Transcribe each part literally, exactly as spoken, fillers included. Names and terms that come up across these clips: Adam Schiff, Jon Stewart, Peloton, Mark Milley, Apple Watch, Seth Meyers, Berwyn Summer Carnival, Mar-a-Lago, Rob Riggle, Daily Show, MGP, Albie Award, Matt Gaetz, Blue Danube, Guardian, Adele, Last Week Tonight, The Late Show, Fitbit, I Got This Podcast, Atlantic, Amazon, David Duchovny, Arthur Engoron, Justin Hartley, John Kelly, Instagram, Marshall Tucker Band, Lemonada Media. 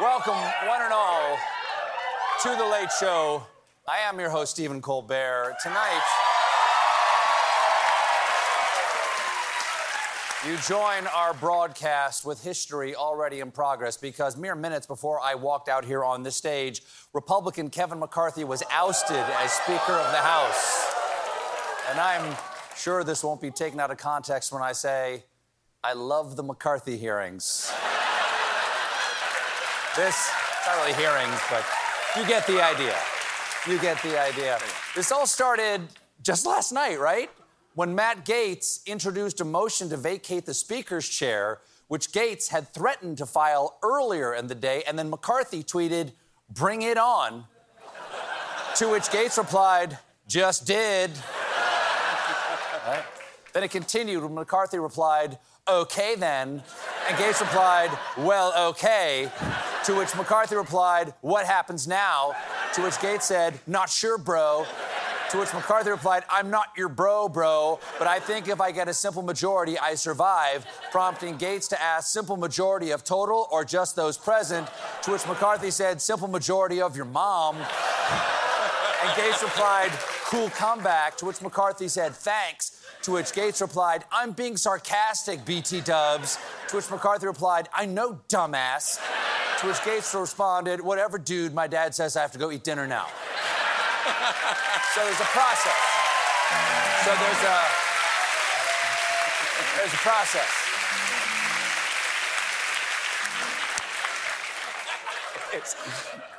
Welcome, one and all, to The Late Show. I am your host, Stephen Colbert. Tonight, you join our broadcast with history already in progress, because mere minutes before I walked out here on this stage, Republican Kevin McCarthy was ousted as Speaker of the House. And I'm sure this won't be taken out of context when I say, I love the McCarthy hearings. This, not really hearings, but you get the idea. You get the idea. This all started just last night, right? When Matt Gaetz introduced a motion to vacate the Speaker's chair, which Gaetz had threatened to file earlier in the day, and then McCarthy tweeted, "Bring it on," to which Gaetz replied, "Just did." Right? Then it continued when McCarthy replied, "Okay then," and Gaetz replied, "Well, okay." To which McCarthy replied, "What happens now?" To which Gaetz said, "Not sure, bro." To which McCarthy replied, "I'm not your bro, bro, but I think if I get a simple majority, I survive," prompting Gaetz to ask, "Simple majority of total or just those present?" To which McCarthy said, "Simple majority of your mom." And Gaetz replied, "Cool comeback," to which McCarthy said, "Thanks." To which Gaetz replied, "I'm being sarcastic, B T dubs." To which McCarthy replied, "I know, dumbass." To which Gaetz responded, "Whatever, dude, my dad says I have to go eat dinner now." So there's a process. So there's a... There's a process. It's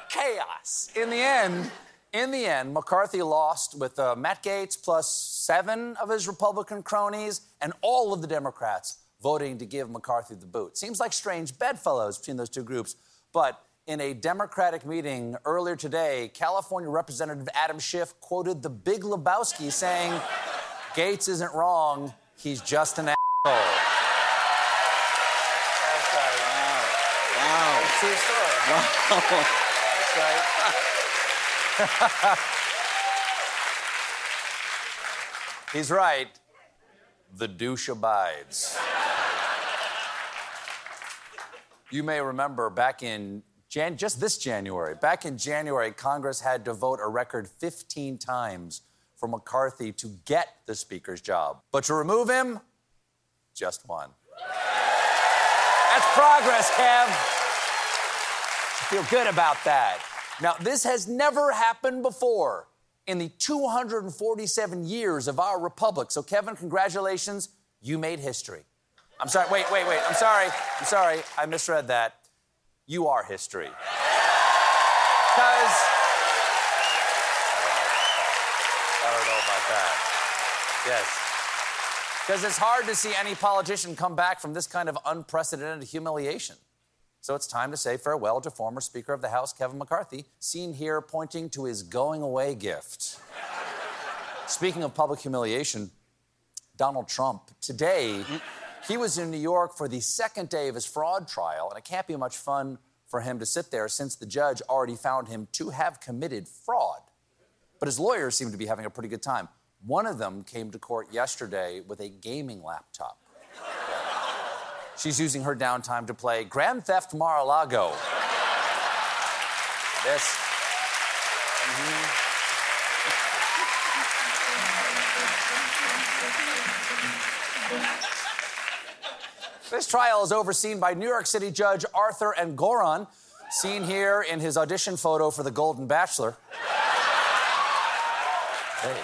chaos. In the end... In the end, McCarthy lost with uh, Matt Gaetz plus seven of his Republican cronies and all of the Democrats voting to give McCarthy the boot. Seems like strange bedfellows between those two groups. But in a Democratic meeting earlier today, California Representative Adam Schiff quoted the Big Lebowski saying, "Gaetz isn't wrong, he's just an asshole." That's right. Wow. Wow. It's true story. Wow. That's right. He's right. The douche abides. You may remember back in Jan- just this January, back in January, Congress had to vote a record fifteen times for McCarthy to get the Speaker's job. But to remove him, just one. That's progress, Kev. You feel good about that. Now, this has never happened before in the two hundred forty-seven years of our republic. So, Kevin, congratulations. You made history. I'm sorry. Wait, wait, wait. I'm sorry. I'm sorry. I misread that. You are history. Because... I don't know about that. Yes. Because it's hard to see any politician come back from this kind of unprecedented humiliation. So it's time to say farewell to former Speaker of the House, Kevin McCarthy, seen here pointing to his going-away gift. Speaking of public humiliation, Donald Trump. Today, he was in New York for the second day of his fraud trial, and it can't be much fun for him to sit there since the judge already found him to have committed fraud. But his lawyers seem to be having a pretty good time. One of them came to court yesterday with a gaming laptop. She's using her downtime to play Grand Theft Mar-a-Lago. This. Mm-hmm. This trial is overseen by New York City Judge Arthur Engoron, seen here in his audition photo for The Golden Bachelor. Hey.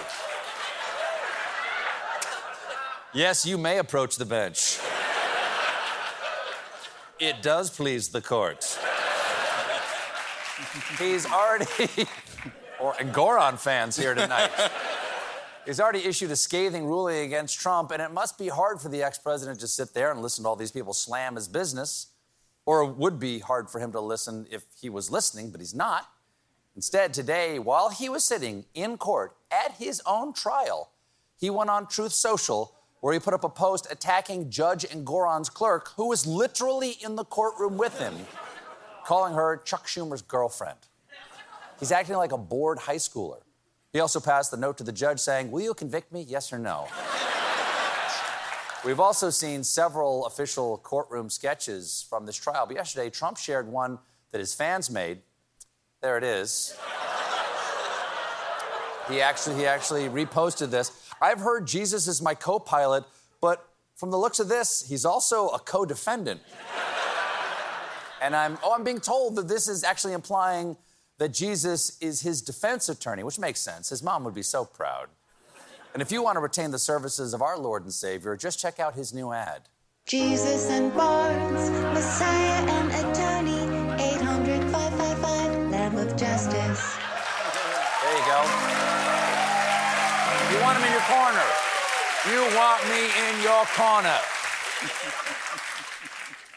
Yes, you may approach the bench. It does please the court. He's already or Engoron fans here tonight. He's already issued a scathing ruling against Trump, and it must be hard for the ex-president to sit there and listen to all these people slam his business. Or it would be hard for him to listen if he was listening, but he's not. Instead, today, while he was sitting in court at his own trial, he went on Truth Social, where he put up a post attacking Judge Engoron's clerk, who was literally in the courtroom with him, calling her Chuck Schumer's girlfriend. He's acting like a bored high schooler. He also passed the note to the judge saying, "Will you convict me, yes or no?" We've also seen several official courtroom sketches from this trial, but yesterday Trump shared one that his fans made. There it is. He actually, he actually reposted this. "I've heard Jesus is my co-pilot, but from the looks of this, he's also a co-defendant. And I'm, oh, I'm being told that this is actually implying that Jesus is his defense attorney," which makes sense. His mom would be so proud. And if you want to retain the services of our Lord and Savior, just check out his new ad. "Jesus and Barnes, Messiah and attorney, eight hundred five five five, Lamb of Justice." There you go. You want him in your corner. You want me in your corner.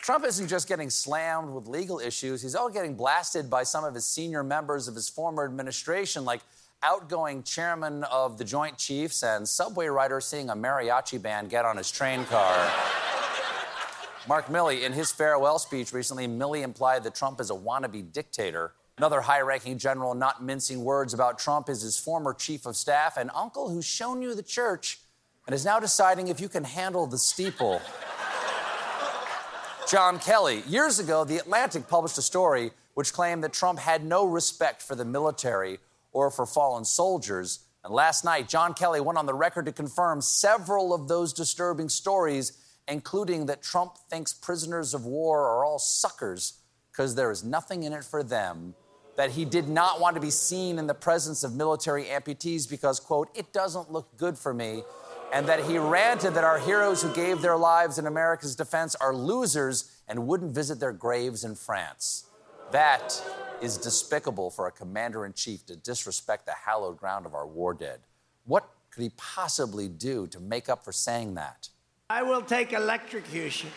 Trump isn't just getting slammed with legal issues. He's all getting blasted by some of his senior members of his former administration, like outgoing chairman of the Joint Chiefs and subway rider seeing a mariachi band get on his train car. Mark Milley, in his farewell speech recently, Milley implied that Trump is a wannabe dictator. Another high-ranking general not mincing words about Trump is his former chief of staff, an uncle who's shown you the church and is now deciding if you can handle the steeple. John Kelly. Years ago, The Atlantic published a story which claimed that Trump had no respect for the military or for fallen soldiers. And last night, John Kelly went on the record to confirm several of those disturbing stories, including that Trump thinks prisoners of war are all suckers because there is nothing in it for them, that he did not want to be seen in the presence of military amputees because, quote, "it doesn't look good for me," and that he ranted that our heroes who gave their lives in America's defense are losers and wouldn't visit their graves in France. That is despicable for a commander-in-chief to disrespect the hallowed ground of our war dead. What could he possibly do to make up for saying that? I will take electrocution.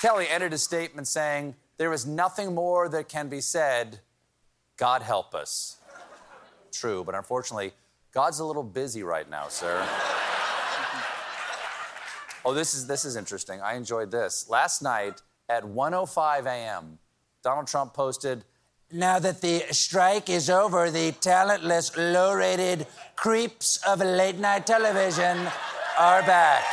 Kelly ended his statement saying, "There is nothing more that can be said. God help us." True, but unfortunately, God's a little busy right now, sir. Oh, this is this is interesting. I enjoyed this. Last night at one oh five a.m., Donald Trump posted, "Now that the strike is over, the talentless, low-rated creeps of late-night television are back."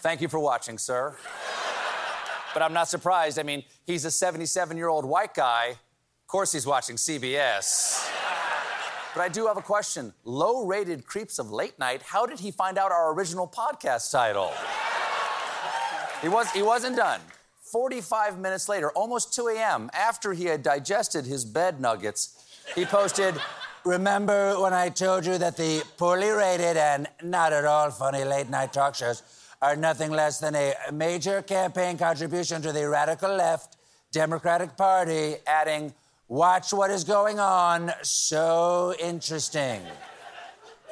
Thank you for watching, sir. But I'm not surprised. I mean, he's a seventy-seven-year-old white guy. Of course he's watching C B S. But I do have a question. Low-rated creeps of late night, how did he find out our original podcast title? He, was, he wasn't done. forty-five minutes later, almost two a.m., after he had digested his bed nuggets, he posted, "Remember when I told you that the poorly rated and not at all funny late-night talk shows are nothing less than a major campaign contribution to the radical left Democratic Party," adding, "Watch what is going on. So interesting."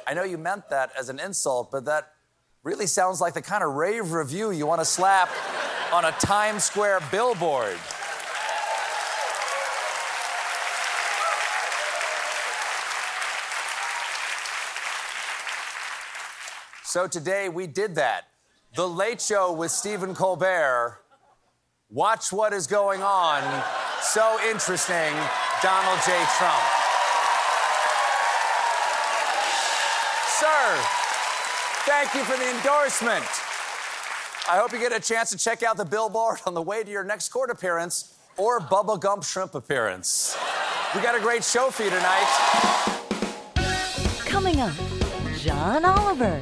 I know you meant that as an insult, but that really sounds like the kind of rave review you want to slap on a Times Square billboard. So today we did that. The Late Show with Stephen Colbert. Watch what is going on. So interesting, Donald J. Trump. Sir, thank you for the endorsement. I hope you get a chance to check out the billboard on the way to your next court appearance or Bubba Gump shrimp appearance. We got a great show for you tonight. Coming up, John Oliver.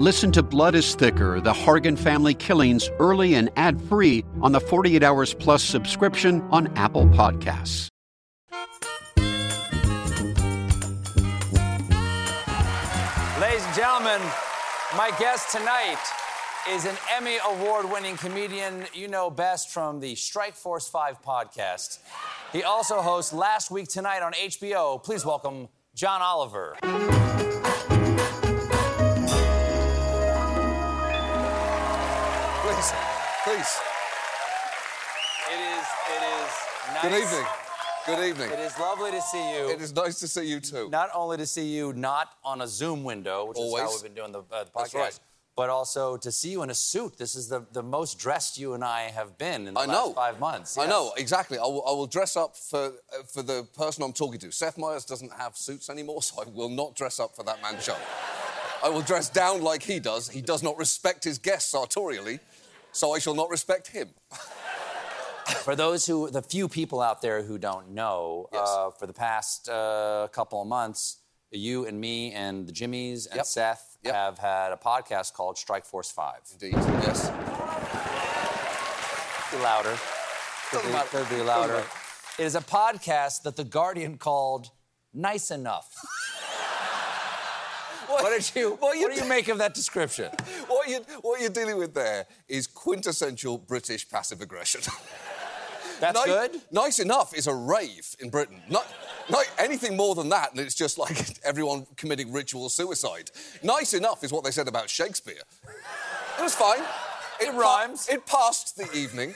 Listen to Blood is Thicker, the Hargan family killings, early and ad-free on the forty-eight hours Plus subscription on Apple Podcasts. Ladies and gentlemen, my guest tonight is an Emmy Award-winning comedian you know best from the Strike Force Five podcast. He also hosts Last Week Tonight on H B O. Please welcome John Oliver. Please. It is, it is nice. Good evening. Good evening. It is lovely to see you. It is nice to see you, too. Not only to see you not on a Zoom window, which Always. is how we've been doing the, uh, the podcast, That's right. but also to see you in a suit. This is the, the most dressed you and I have been in the I last know. five months. Yes. I know, exactly. I will, I will dress up for, uh, for the person I'm talking to. Seth Meyers doesn't have suits anymore, so I will not dress up for that man's show. I will dress down like he does. He does not respect his guests sartorially. So I shall not respect him. For those who, the few people out there who don't know, yes. uh, for the past uh, couple of months, you and me and the Jimmys and yep. Seth yep. have had a podcast called Strike Force Five. Indeed, yes. Could be louder. Could be, could be louder. It is a podcast that The Guardian called Nice Enough. What, what did you? What, you what do you make of that description? what, you, what you're dealing with there is quintessential British passive aggression. That's nice, good. Nice enough is a rave in Britain. Not, not anything more than that, and it's just like everyone committing ritual suicide. Nice enough is what they said about Shakespeare. It was fine. It, it rhymes. Pa- it passed the evening.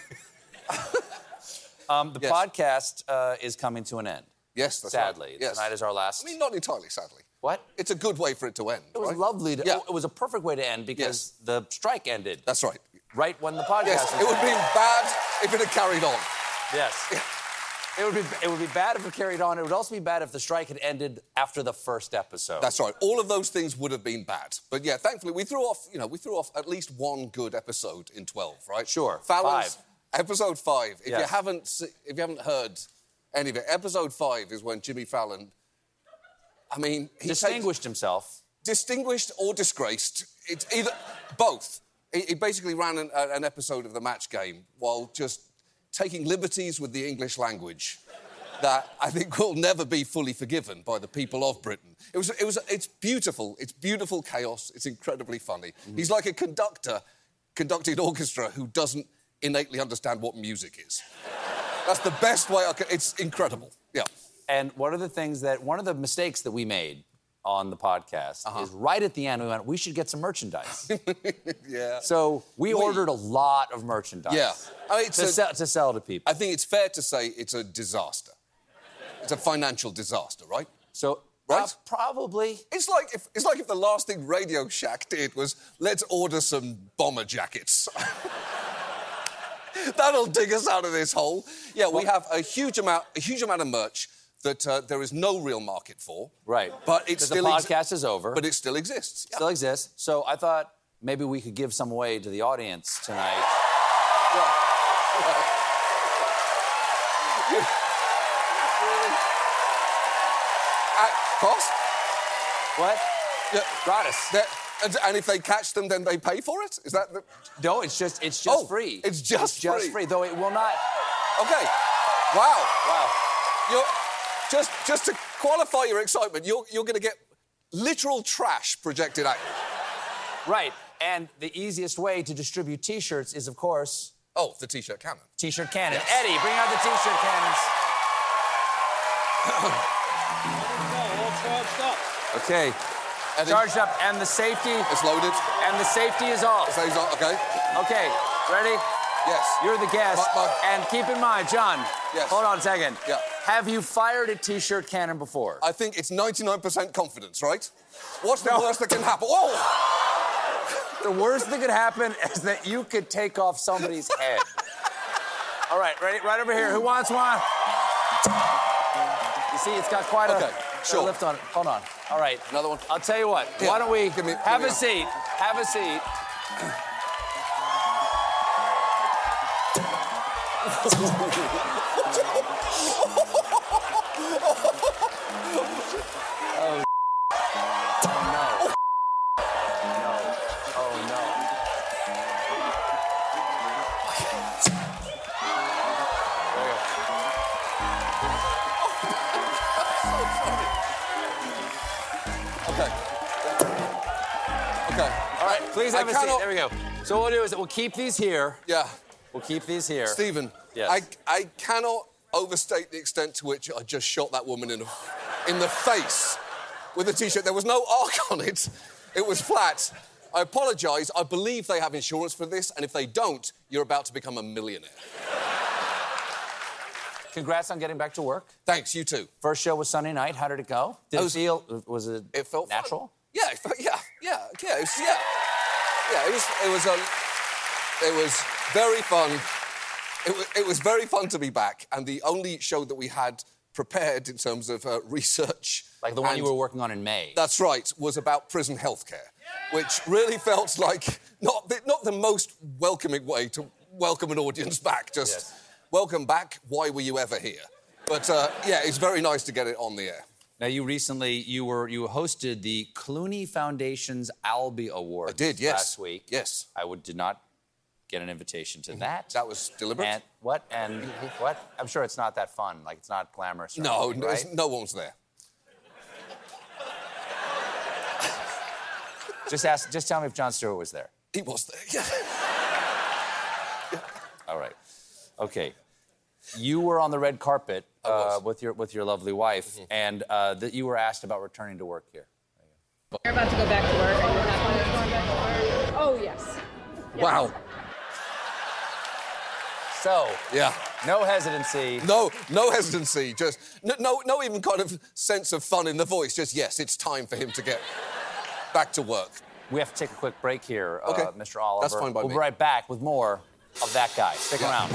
um, the yes. podcast uh, is coming to an end. Yes, that's sadly. Right. Yes. Tonight is our last. I mean, not entirely sadly. What? It's a good way for it to end. It was right? lovely. To, yeah. It was a perfect way to end because yes. the strike ended. That's right. Right when the podcast. Yes, it would ended. be bad if it had carried on. Yes. Yeah. It would be. It would be bad if it carried on. It would also be bad if the strike had ended after the first episode. That's right. All of those things would have been bad. But yeah, thankfully we threw off. You know, we threw off at least one good episode in twelve. Right. Sure. Fallon's five. Episode five. If yes. you haven't, if you haven't heard any of it, episode five is when Jimmy Fallon. I mean, he distinguished takes, himself. Distinguished or disgraced? It's either both. He, he basically ran an, an episode of The Match Game while just taking liberties with the English language that I think will never be fully forgiven by the people of Britain. It was. It was. It's beautiful. It's beautiful chaos. It's incredibly funny. Mm. He's like a conductor conducting an orchestra who doesn't innately understand what music is. That's the best way I can. It's incredible. Yeah. And one of the things that, one of the mistakes that we made on the podcast uh-huh. is right at the end, we went, we should get some merchandise. yeah. So we, we ordered a lot of merchandise yeah. I mean, it's to, a, sell, to sell to people. I think it's fair to say it's a disaster. It's a financial disaster, right? So, right? Uh, probably. It's like, if, it's like if the last thing Radio Shack did was, let's order some bomber jackets. That'll dig us out of this hole. Yeah, we well, have a huge amount, a huge amount of merch that uh, there is no real market for. Right. But it still the podcast exi- is over. But it still exists. Yeah. Still exists. So I thought maybe we could give some away to the audience tonight. yeah. Yeah. Yeah. Really? At cost? What? Yeah. Gratis. They're, and, and if they catch them, then they pay for it? Is that the... No, it's just, it's just oh, free. It's just it's free. just free, though it will not... OK. Wow. Wow. You're... Just, just to qualify your excitement, you're, you're going to get literal trash projected at you. Right, and the easiest way to distribute T-shirts is, of course... Oh, the T-shirt cannon. T-shirt cannon. Yes. Eddie, bring out the T-shirt cannons. We're all charged up. OK. Eddie. Charged up, and the safety... It's loaded. And the safety is off. The safety's off, OK. OK, ready? Yes. You're the guest. My, my... And keep in mind, John... Yes. Hold on a second. Yeah. Have you fired a T-shirt cannon before? I think it's ninety-nine percent confidence, right? What's the no. worst that can happen? Oh! The worst that could happen is that you could take off somebody's head. All right, ready? Right over here. Who wants one? You see, it's got quite a, okay, sure. a lift on it. Hold on. All right. Another one? I'll tell you what. Here. Why don't we give me, give have me a off. seat. Have a seat. Oh, no. Oh, no. Oh, no. Okay. Okay. All right, please have I a cannot... seat. There we go. So, what we'll do is we'll keep these here. Yeah. We'll keep these here. Stephen, yes. I, I cannot overstate the extent to which I just shot that woman in, a, in the face with a T-shirt. There was no arc on it. It was flat. I apologise. I believe they have insurance for this, and if they don't, you're about to become a millionaire. Congrats on getting back to work. Thanks, you too. First show was Sunday night. How did it go? Did it, was, it feel... Was it, it felt natural? Fun. Yeah, it felt, yeah, yeah, yeah. It was, yeah. Yeah, it was... It was, um, it was very fun. It was, it was very fun to be back, and the only show that we had prepared in terms of uh, research... Like the one and, you were working on in May. That's right, was about prison healthcare, yeah! which really felt like not the, not the most welcoming way to welcome an audience back, just yes. welcome back, why were you ever here? But, uh, yeah, it's very nice to get it on the air. Now, you recently, you were, you hosted the Clooney Foundation's Albie Award. I did, yes. Last week. Yes. I would, did not... get an invitation to that. That was deliberate. And what? And what? I'm sure it's not that fun. Like, it's not glamorous or no, anything, right? No, no one's there. Just ask, just tell me if Jon Stewart was there. He was there, yeah. All right. Okay. You were on the red carpet uh, with your with your lovely wife, mm-hmm. and uh, that you were asked about returning to work here. You're about to go back to work. Oh, yes. yes. Wow. So, yeah. no hesitancy. No, no hesitancy. Just no, no, no even kind of sense of fun in the voice. Just, yes, it's time for him to get back to work. We have to take a quick break here, okay. uh, Mister Oliver. That's fine by we'll me. We'll be right back with more of That Guy. Stick yeah. around.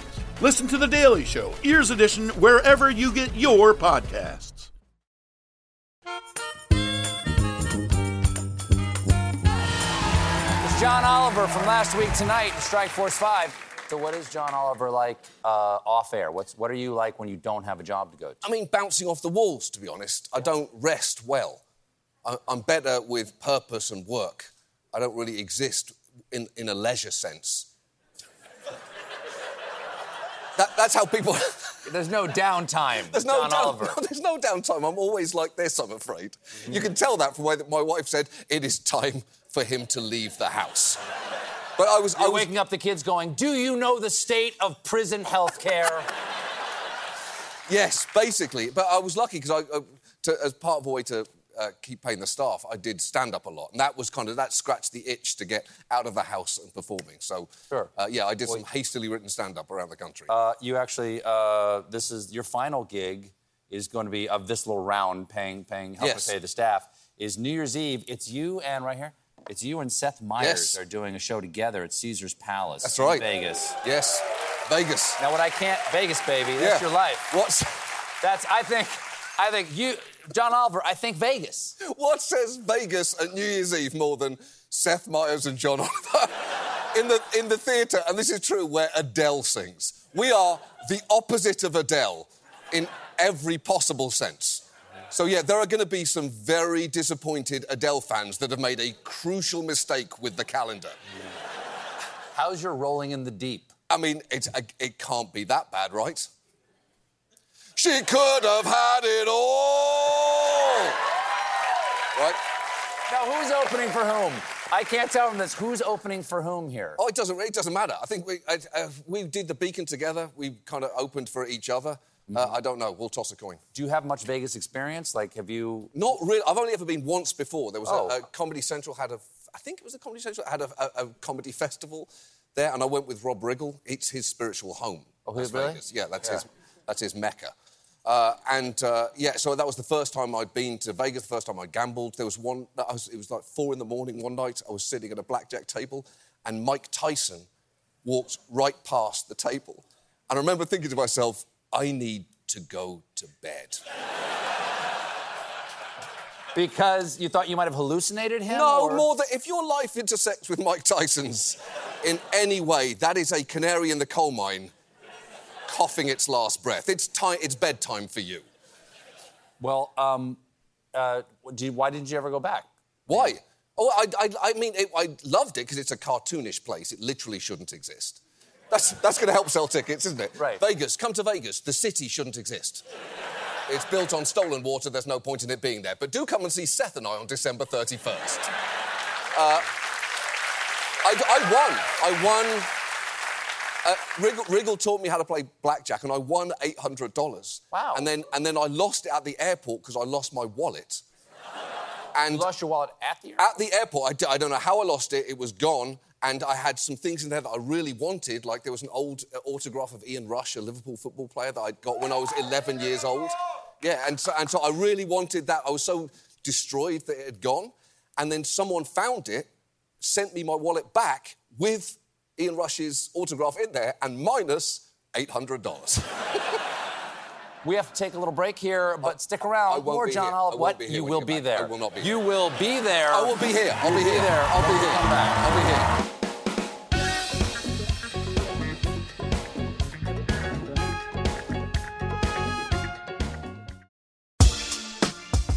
Listen to The Daily Show, Ears Edition, wherever you get your podcasts. It's John Oliver from Last Week Tonight, Strike Force Five. So what is John Oliver like uh, off air? What's What are you like when you don't have a job to go to? I mean, bouncing off the walls, to be honest. Yeah. I don't rest well. I, I'm better with purpose and work. I don't really exist in, in a leisure sense. That, that's how people... There's no downtime, there's no John down, Oliver. No, there's no downtime. I'm always like this, I'm afraid. Mm-hmm. You can tell that from the way that my wife said, it is time for him to leave the house. But I was... You're I was... waking up the kids going, do you know the state of prison health care? Yes, basically. But I was lucky, because I, uh, to, as part of a way to uh, keep paying the staff, I did stand-up a lot. And that was kind of... That scratched the itch to get out of the house and performing. So, sure. uh, yeah, I did well, some hastily written stand-up around the country. Uh, you actually... Uh, this is... Your final gig is going to be, of this little round, paying, paying, helping yes. pay the staff, is New Year's Eve. It's you and... Right here? It's you and Seth Meyers yes. are doing a show together at Caesar's Palace. That's right. In Vegas. Yes. Vegas. Now, what I can't... Vegas, baby. That's yeah. your life. What's... That's... I think... I think you... John Oliver, I think Vegas. What says Vegas at New Year's Eve more than Seth Meyers and John Oliver in the in the theatre? And this is true, where Adele sings. We are the opposite of Adele in every possible sense. So, yeah, there are going to be some very disappointed Adele fans that have made a crucial mistake with the calendar. Yeah. How's your rolling in the deep? I mean, it's, it can't be that bad, right? She could have had it all! Right? Now, who's opening for whom? I can't tell them this. Who's opening for whom here? Oh, it doesn't, it doesn't matter. I think we, I, I, we did the Beacon together. We kind of opened for each other. Mm-hmm. Uh, I don't know. We'll toss a coin. Do you have much Vegas experience? Like, have you... Not really. I've only ever been once before. There was oh. a, a Comedy Central had a... I think it was a Comedy Central had a, a, a comedy festival there, and I went with Rob Riggle. It's his spiritual home. Oh, his really? Vegas. Yeah, that's yeah. his... That's his mecca. Uh, and, uh, yeah, so that was the first time I'd been to Vegas, the first time I gambled. There was one... I was, it was like four in the morning one night. I was sitting at a blackjack table, and Mike Tyson walked right past the table. And I remember thinking to myself, I need to go to bed. Because you thought you might have hallucinated him? No, or... more that if your life intersects with Mike Tyson's in any way, that is a canary in the coal mine... coughing its last breath. It's time. It's bedtime for you. Well, um, uh, do you, why didn't you ever go back? Why? Oh, I, I, I mean, it, I loved it because it's a cartoonish place. It literally shouldn't exist. That's that's going to help sell tickets, isn't it? Right. Vegas, come to Vegas. The city shouldn't exist. It's built on stolen water. There's no point in it being there. But do come and see Seth and I on December thirty-first. uh, I, I won. I won. Uh, Riggle, Riggle taught me how to play blackjack, and I won eight hundred dollars. Wow. And then, and then I lost it at the airport because I lost my wallet. And you lost your wallet at the airport? At the airport. I, d- I don't know how I lost it. It was gone, and I had some things in there that I really wanted. Like, there was an old uh, autograph of Ian Rush, a Liverpool football player, that I got when I was eleven years old. Yeah, and so, and so I really wanted that. I was so destroyed that it had gone. And then someone found it, sent me my wallet back with... Ian Rush's autograph in there, and minus eight hundred dollars. We have to take a little break here, but I, stick around. I won't More be John Oliver. What? You will be back. There. I will not be you here. will be there. I will be here. I'll be, be here. There. I'll be here. Come back. I'll be here.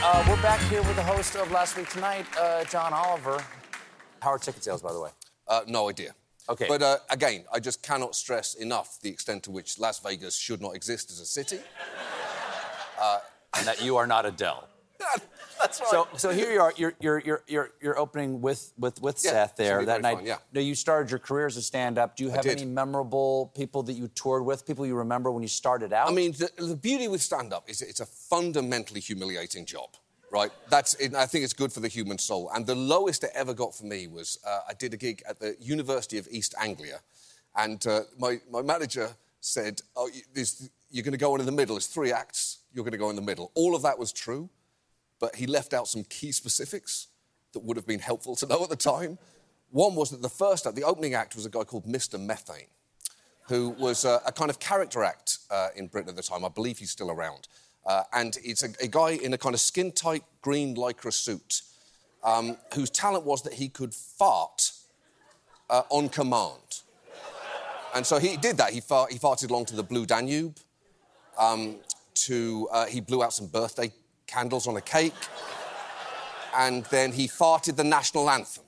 Uh, we're back here with the host of Last Week Tonight, uh, John Oliver. How are ticket sales, by the way? Uh, no idea. Okay. But, uh, again, I just cannot stress enough the extent to which Las Vegas should not exist as a city. uh, and that you are not Adele. That's right. So, so here you are. You're you're you're you're, you're opening with with, with yeah, Seth there that night. Fun, yeah. Now you started your career as a stand-up. Do you have any memorable people that you toured with? People you remember when you started out? I mean, the, the beauty with stand-up is it's a fundamentally humiliating job, right? That's it, I think it's good for the human soul. And the lowest it ever got for me was uh, I did a gig at the University of East Anglia, and uh, my my manager said, "Oh, you're going to go in the middle. It's three acts. You're going to go in the middle." All of that was true. But he left out some key specifics that would have been helpful to know at the time. One was that the first act, the opening act, was a guy called Mister Methane, who was a, a kind of character act uh, in Britain at the time. I believe he's still around. Uh, and it's a, a guy in a kind of skin-tight green lycra suit um, whose talent was that he could fart uh, on command. And so he did that. He, fart, he farted along to the Blue Danube. Um, to uh, he blew out some birthday candles on a cake, and then he farted the national anthem.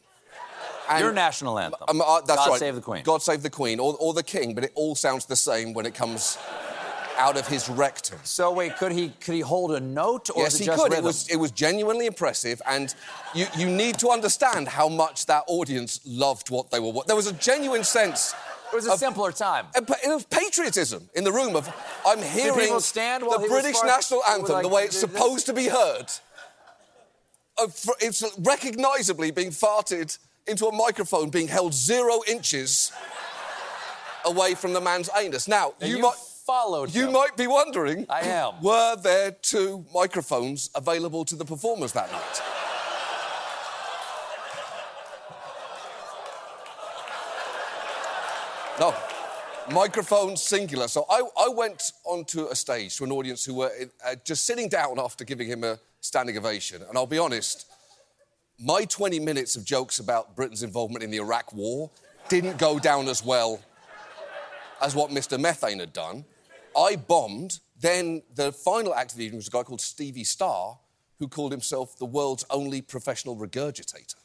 And Your national anthem. Um, uh, that's God right. Save the Queen. God Save the Queen, or, or the King, but it all sounds the same when it comes out of his rectum. So wait, could he could he hold a note, or yes, is it just Yes, he could. Rhythm? It was it was genuinely impressive, and you you need to understand how much that audience loved what they were watching. There was a genuine sense. It was a of, simpler time. Of patriotism in the room of, I'm hearing stand the British far, national anthem like, the way it's supposed this? to be heard. Of, it's recognisably being farted into a microphone being held zero inches away from the man's anus. Now, you, you might... followed You them. might be wondering... I am. ...were there two microphones available to the performers that night? No. Microphone singular. So I, I went onto a stage to an audience who were uh, just sitting down after giving him a standing ovation. And I'll be honest, my twenty minutes of jokes about Britain's involvement in the Iraq War didn't go down as well as what Mister Methane had done. I bombed. Then the final act of the evening was a guy called Stevie Starr, who called himself the world's only professional regurgitator.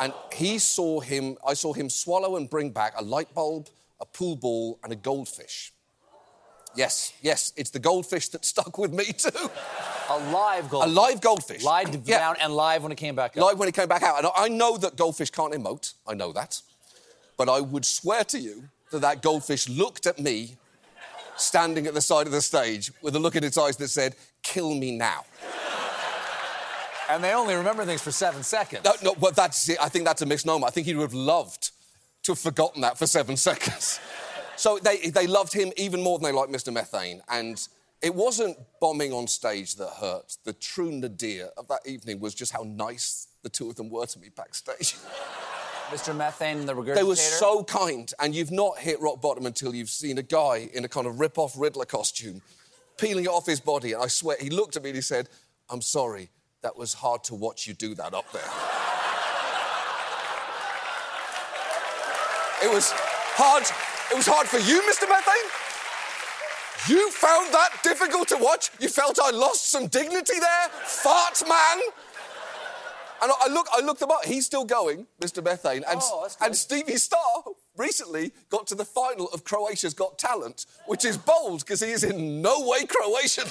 And he saw him, I saw him swallow and bring back a light bulb, a pool ball, and a goldfish. Yes, yes, it's the goldfish that stuck with me too. A live goldfish. A live goldfish. Live yeah. down and live when it came back out. Live when it came back out. And I know that goldfish can't emote, I know that. But I would swear to you that that goldfish looked at me standing at the side of the stage with a look in its eyes that said, kill me now. And they only remember things for seven seconds. No, no, but that's it. I think that's a misnomer. I think he would have loved to have forgotten that for seven seconds. So they, they loved him even more than they liked Mister Methane. And it wasn't bombing on stage that hurt. The true nadir of that evening was just how nice the two of them were to me backstage. Mister Methane and the regurgitator? They were so kind, and you've not hit rock bottom until you've seen a guy in a kind of rip-off Riddler costume peeling it off his body, and I swear, he looked at me and he said, I'm sorry, that was hard to watch you do that up there. It was hard... It was hard for you, Mister Methane? You found that difficult to watch? You felt I lost some dignity there? Fart man! And I look, I looked them up. He's still going, Mister Methane. And, oh, and Stevie Starr recently got to the final of Croatia's Got Talent, which is bold because he is in no way Croatian.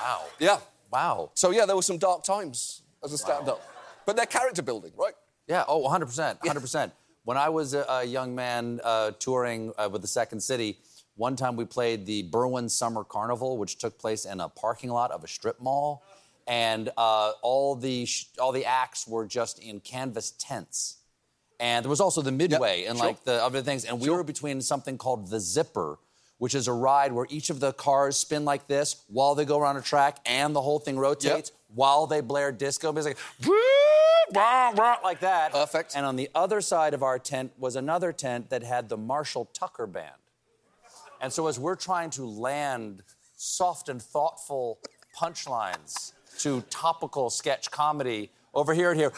Wow. Yeah. Wow. So, yeah, there were some dark times as a stand-up. Wow. But they're character building, right? Yeah, oh, one hundred percent, one hundred percent. Yeah. When I was a, a young man uh, touring uh, with the Second City, one time we played the Berwyn Summer Carnival, which took place in a parking lot of a strip mall. And uh, all the sh- all the acts were just in canvas tents, and there was also the Midway yep, and sure. like the other things. And sure. we were between something called the Zipper, which is a ride where each of the cars spin like this while they go around a track, and the whole thing rotates yep. while they blare disco music, like that. Perfect. And on the other side of our tent was another tent that had the Marshall Tucker Band, and so as we're trying to land soft and thoughtful punchlines to topical sketch comedy over here and here.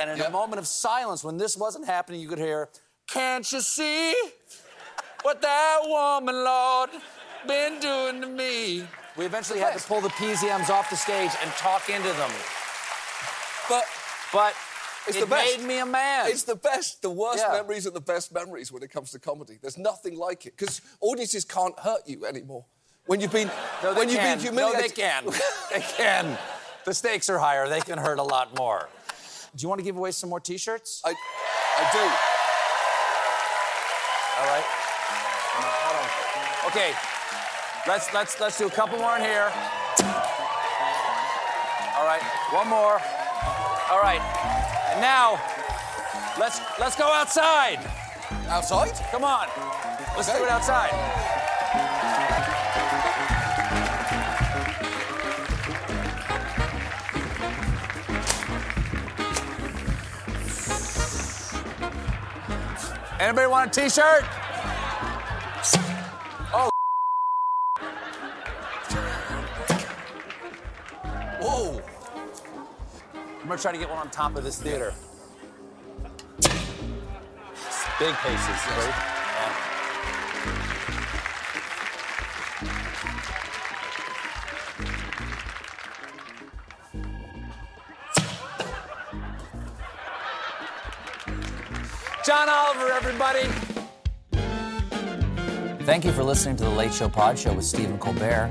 And in yep. a moment of silence, when this wasn't happening, you could hear, can't you see what that woman, Lord, been doing to me? We eventually had to pull the P Z Ms off the stage and talk into them. But, but it's it the best. made me a man. It's the best. The worst yeah. memories are the best memories when it comes to comedy. There's nothing like it, because audiences can't hurt you anymore. When you've been, no, when you've been humiliated. No, they can. They can. The stakes are higher. They can hurt a lot more. Do you want to give away some more T-shirts? I, I do. All right. Hold on. Okay. Let's let's let's do a couple more in here. All right. One more. All right. And now, let's let's go outside. Outside? Come on. Let's okay. do it outside. Anybody want a T-shirt? Oh. Whoa. I'm gonna try to get one on top of this theater. Big paces, right? John Oliver, everybody. Thank you for listening to The Late Show Pod Show with Stephen Colbert.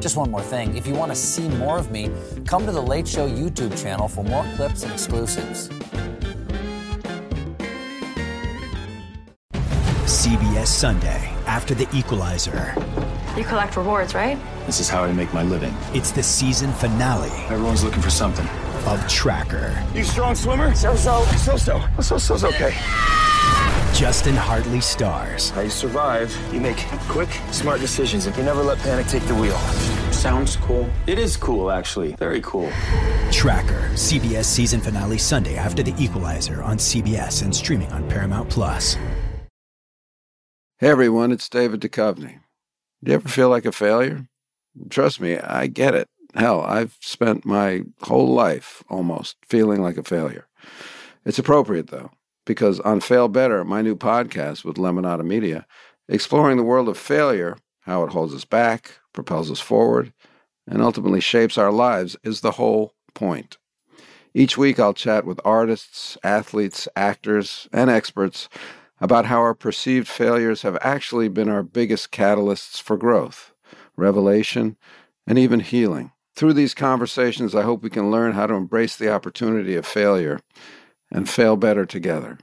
Just one more thing. If you want to see more of me, come to The Late Show YouTube channel for more clips and exclusives. C B S Sunday, after The Equalizer. You collect rewards, right? This is how I make my living. It's the season finale. Everyone's looking for something. Of Tracker. You strong swimmer? So-so. So-so. So-so's okay. Justin Hartley stars. How you survive, you make quick, smart decisions, and you never let panic take the wheel. sounds cool. It is cool, actually. Very cool. Tracker, C B S season finale Sunday after The Equalizer on C B S and streaming on Paramount Plus. Hey, everyone, it's David Duchovny. Do you ever feel like a failure? Trust me, I get it. Hell, I've spent my whole life almost feeling like a failure. It's appropriate, though, because on Fail Better, my new podcast with Lemonada Media, exploring the world of failure, how it holds us back, propels us forward, and ultimately shapes our lives, is the whole point. Each week, I'll chat with artists, athletes, actors, and experts about how our perceived failures have actually been our biggest catalysts for growth, revelation, and even healing. Through these conversations, I hope we can learn how to embrace the opportunity of failure and fail better together.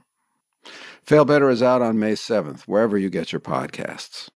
Fail Better is out on May seventh, wherever you get your podcasts.